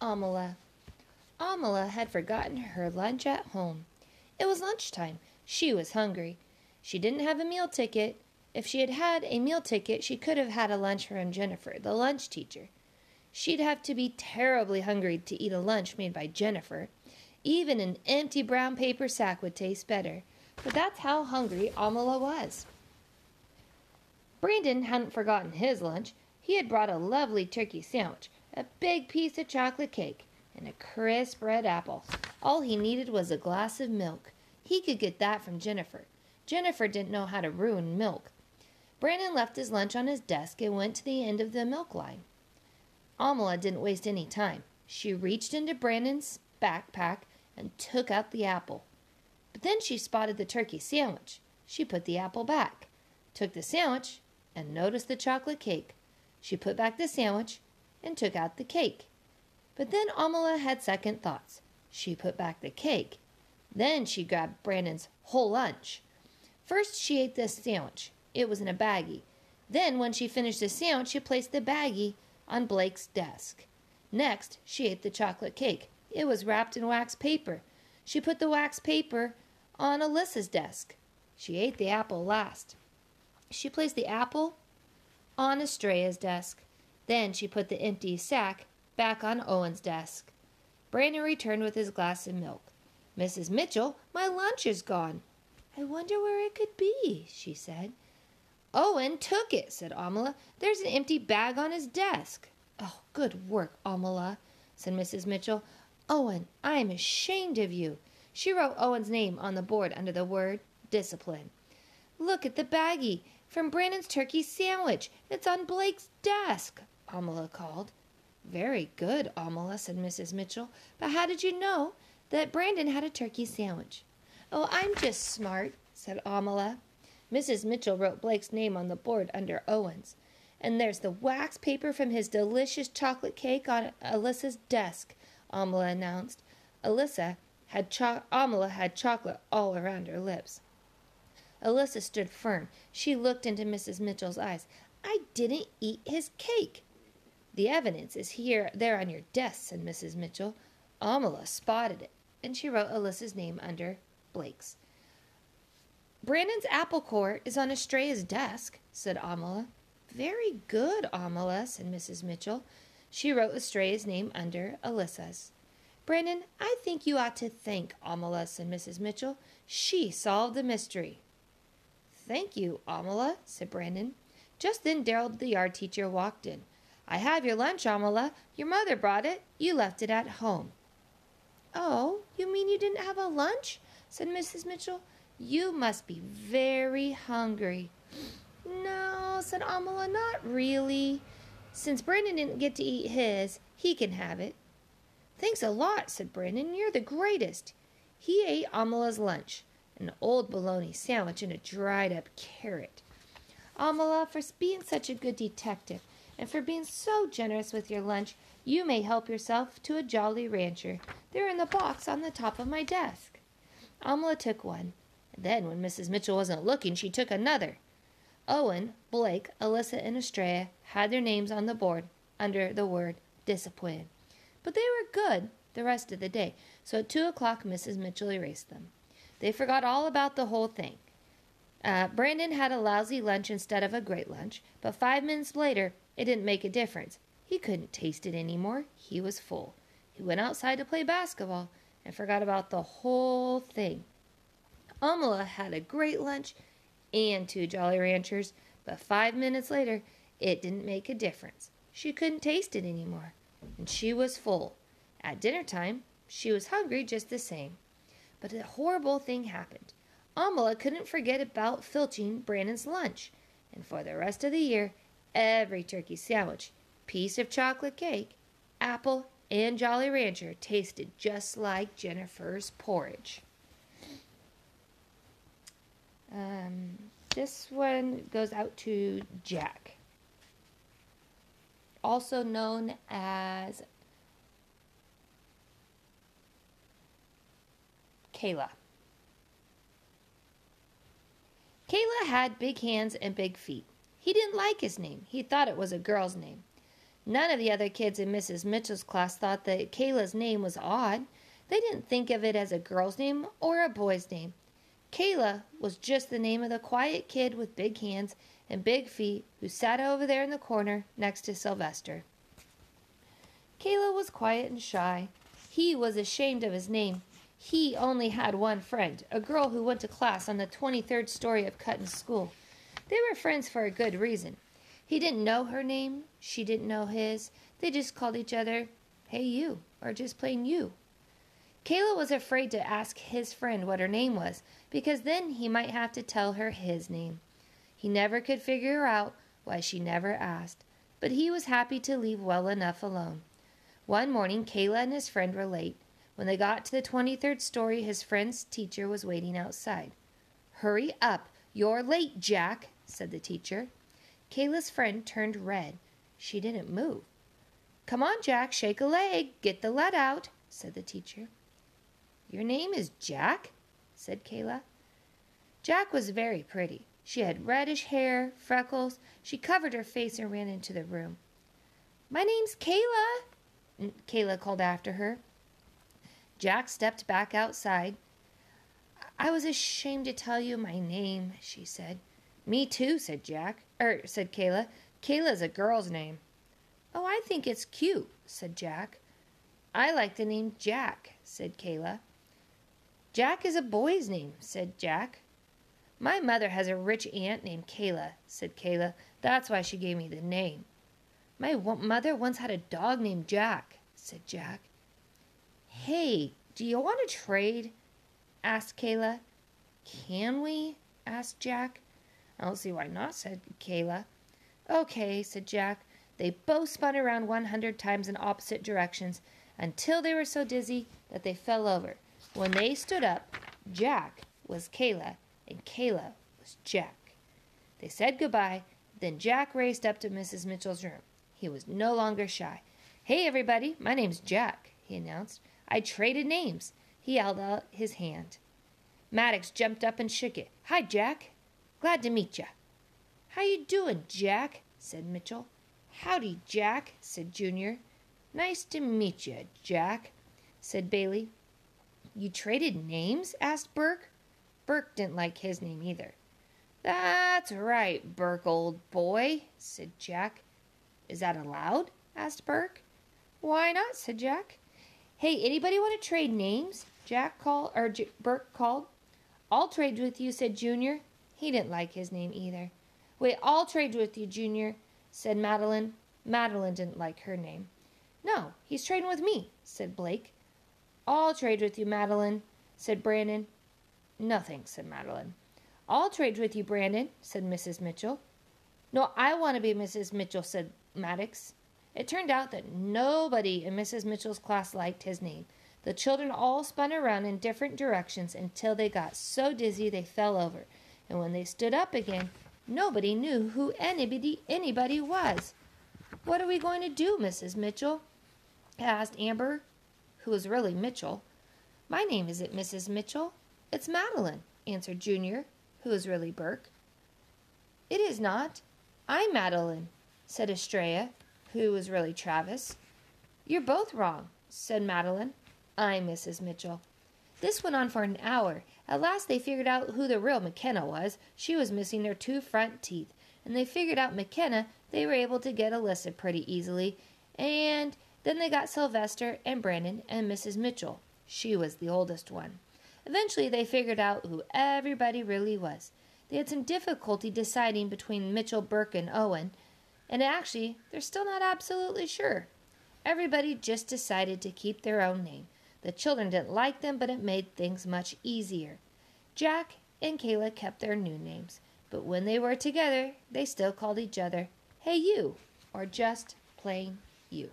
Amala. Amala had forgotten her lunch at home. It was lunchtime. She was hungry. She didn't have a meal ticket. If she had had a meal ticket, she could have had a lunch from Jennifer, the lunch teacher. She'd have to be terribly hungry to eat a lunch made by Jennifer. Even an empty brown paper sack would taste better. But that's how hungry Amala was. Brandon hadn't forgotten his lunch. He had brought a lovely turkey sandwich, a big piece of chocolate cake, and a crisp red apple. All he needed was a glass of milk. He could get that from Jennifer. Jennifer didn't know how to ruin milk. Brandon left his lunch on his desk and went to the end of the milk line. Amala didn't waste any time. She reached into Brandon's backpack and took out the apple. But then she spotted the turkey sandwich. She put the apple back, took the sandwich, and noticed the chocolate cake. She put back the sandwich and took out the cake. But then Amala had second thoughts. She put back the cake. Then she grabbed Brandon's whole lunch. First, she ate the sandwich. It was in a baggie. Then, when she finished the sandwich, she placed the baggie on Blake's desk. Next, she ate the chocolate cake. It was wrapped in wax paper. She put the wax paper on Alyssa's desk. She ate the apple last. She placed the apple on Estrella's desk. Then she put the empty sack back on Owen's desk. Brandon returned with his glass of milk. "Mrs. Mitchell, my lunch is gone." "I wonder where it could be," she said. "Owen took it," said Amala. "There's an empty bag on his desk." "Oh, good work, Amala," said Mrs. Mitchell. "Owen, I am ashamed of you." She wrote Owen's name on the board under the word discipline. "Look at the baggie from Brandon's turkey sandwich. It's on Blake's desk," Amala called. "Very good, Amala," said Mrs. Mitchell. "But how did you know that Brandon had a turkey sandwich?" "Oh, I'm just smart," said Amala. Mrs. Mitchell wrote Blake's name on the board under Owen's. "And there's the wax paper from his delicious chocolate cake on Alyssa's desk," Amala announced. Amala had chocolate all around her lips. Alyssa stood firm. She looked into Mrs. Mitchell's eyes. "I didn't eat his cake." "The evidence is there on your desk," said Mrs. Mitchell. Amala spotted it, and she wrote Alyssa's name under Blake's. "Brandon's apple core is on Estrella's desk," said Amala. "Very good, Amala," said Mrs. Mitchell. She wrote Estrella's name under Alyssa's. "Brandon, I think you ought to thank Amala," said Mrs. Mitchell. "She solved the mystery." "Thank you, Amala," said Brandon. Just then Daryl, the yard teacher, walked in. "I have your lunch, Amala. Your mother brought it. You left it at home." "Oh, you mean you didn't have a lunch?" said Mrs. Mitchell. "You must be very hungry." "No," said Amala, "not really. Since Brandon didn't get to eat his, he can have it." "Thanks a lot," said Brandon. "You're the greatest." He ate Amala's lunch, an old bologna sandwich and a dried-up carrot. "Amala, for being such a good detective and for being so generous with your lunch, you may help yourself to a Jolly Rancher. They're in the box on the top of my desk." Amala took one. Then, when Mrs. Mitchell wasn't looking, she took another. Owen, Blake, Alyssa, and Estrella had their names on the board under the word discipline. But they were good the rest of the day, so at 2:00 Mrs. Mitchell erased them. They forgot all about the whole thing. Brandon had a lousy lunch instead of a great lunch, but 5 minutes later, it didn't make a difference. He couldn't taste it anymore. He was full. He went outside to play basketball and forgot about the whole thing. Amala had a great lunch and 2 Jolly Ranchers, but 5 minutes later, it didn't make a difference. She couldn't taste it anymore, and she was full. At dinner time, she was hungry just the same. But a horrible thing happened. Amala couldn't forget about filching Brandon's lunch, and for the rest of the year, every turkey sandwich, piece of chocolate cake, apple, and Jolly Rancher tasted just like Jennifer's porridge. This one goes out to Jack, also known as Kayla. Kayla had big hands and big feet. He didn't like his name. He thought it was a girl's name. None of the other kids in Mrs. Mitchell's class thought that Kayla's name was odd. They didn't think of it as a girl's name or a boy's name. Kayla was just the name of the quiet kid with big hands and big feet who sat over there in the corner next to Sylvester. Kayla was quiet and shy. He was ashamed of his name. He only had one friend, a girl who went to class on the 23rd story of Cutton's School. They were friends for a good reason. He didn't know her name. She didn't know his. They just called each other, "Hey, you," or just plain "you." Kayla was afraid to ask his friend what her name was, because then he might have to tell her his name. He never could figure out why she never asked, but he was happy to leave well enough alone. One morning, Kayla and his friend were late. When they got to the 23rd story, his friend's teacher was waiting outside. "Hurry up! You're late, Jack," said the teacher. Kayla's friend turned red. She didn't move. "Come on, Jack, shake a leg, get the let out," said the teacher. "Your name is Jack?" said Kayla. Jack was very pretty. She had reddish hair, freckles. She covered her face and ran into the room. "My name's Kayla," Kayla called after her. Jack stepped back outside. "I was ashamed to tell you my name," she said. "Me too," said Jack. Said Kayla. "Kayla's a girl's name." "Oh, I think it's cute," said Jack. "I like the name Jack," said Kayla. "Jack is a boy's name," said Jack. "My mother has a rich aunt named Kayla," said Kayla. "That's why she gave me the name." "My mother once had a dog named Jack," said Jack. "Hey, do you want to trade?" asked Kayla. "Can we?" asked Jack. "I don't see why not," said Kayla. "Okay," said Jack. They both spun around 100 times in opposite directions until they were so dizzy that they fell over. When they stood up, Jack was Kayla, and Kayla was Jack. They said goodbye, then Jack raced up to Mrs. Mitchell's room. He was no longer shy. "Hey, everybody, my name's Jack," he announced. "I traded names." He held out his hand. Maddox jumped up and shook it. "Hi, Jack. Glad to meet you." "How you doing, Jack?" said Mitchell. "Howdy, Jack," said Junior. "Nice to meet you, Jack," said Bailey. "You traded names?" asked Burke. Burke didn't like his name either. "That's right, Burke, old boy," said Jack. "Is that allowed?" asked Burke. "Why not?" said Jack. "Hey, anybody want to trade names?" Burke called. "I'll trade with you," said Junior. He didn't like his name either. "Wait, I'll trade with you, Junior," said Madeline. Madeline didn't like her name. "No, he's trading with me," said Blake. "I'll trade with you, Madeline," said Brandon. "Nothing," said Madeline. "I'll trade with you, Brandon," said Mrs. Mitchell. "No, I want to be Mrs. Mitchell," said Maddox. It turned out that nobody in Mrs. Mitchell's class liked his name. The children all spun around in different directions until they got so dizzy they fell over. And when they stood up again, nobody knew who anybody was. "What are we going to do, Mrs. Mitchell?" asked Amber, who was really Mitchell. "My name isn't Mrs. Mitchell. It's Madeline," answered Junior, who was really Burke. "It is not. I'm Madeline," said Estrella, who was really Travis. "You're both wrong," said Madeline. "I'm Mrs. Mitchell." This went on for an hour. At last they figured out who the real McKenna was. She was missing her two front teeth. And they figured out McKenna. They were able to get Alyssa pretty easily. And then they got Sylvester and Brandon and Mrs. Mitchell. She was the oldest one. Eventually they figured out who everybody really was. They had some difficulty deciding between Mitchell, Burke, and Owen. And actually, they're still not absolutely sure. Everybody just decided to keep their own name. The children didn't like them, but it made things much easier. Jack and Kayla kept their new names. But when they were together, they still called each other, "Hey, you," or just plain "you."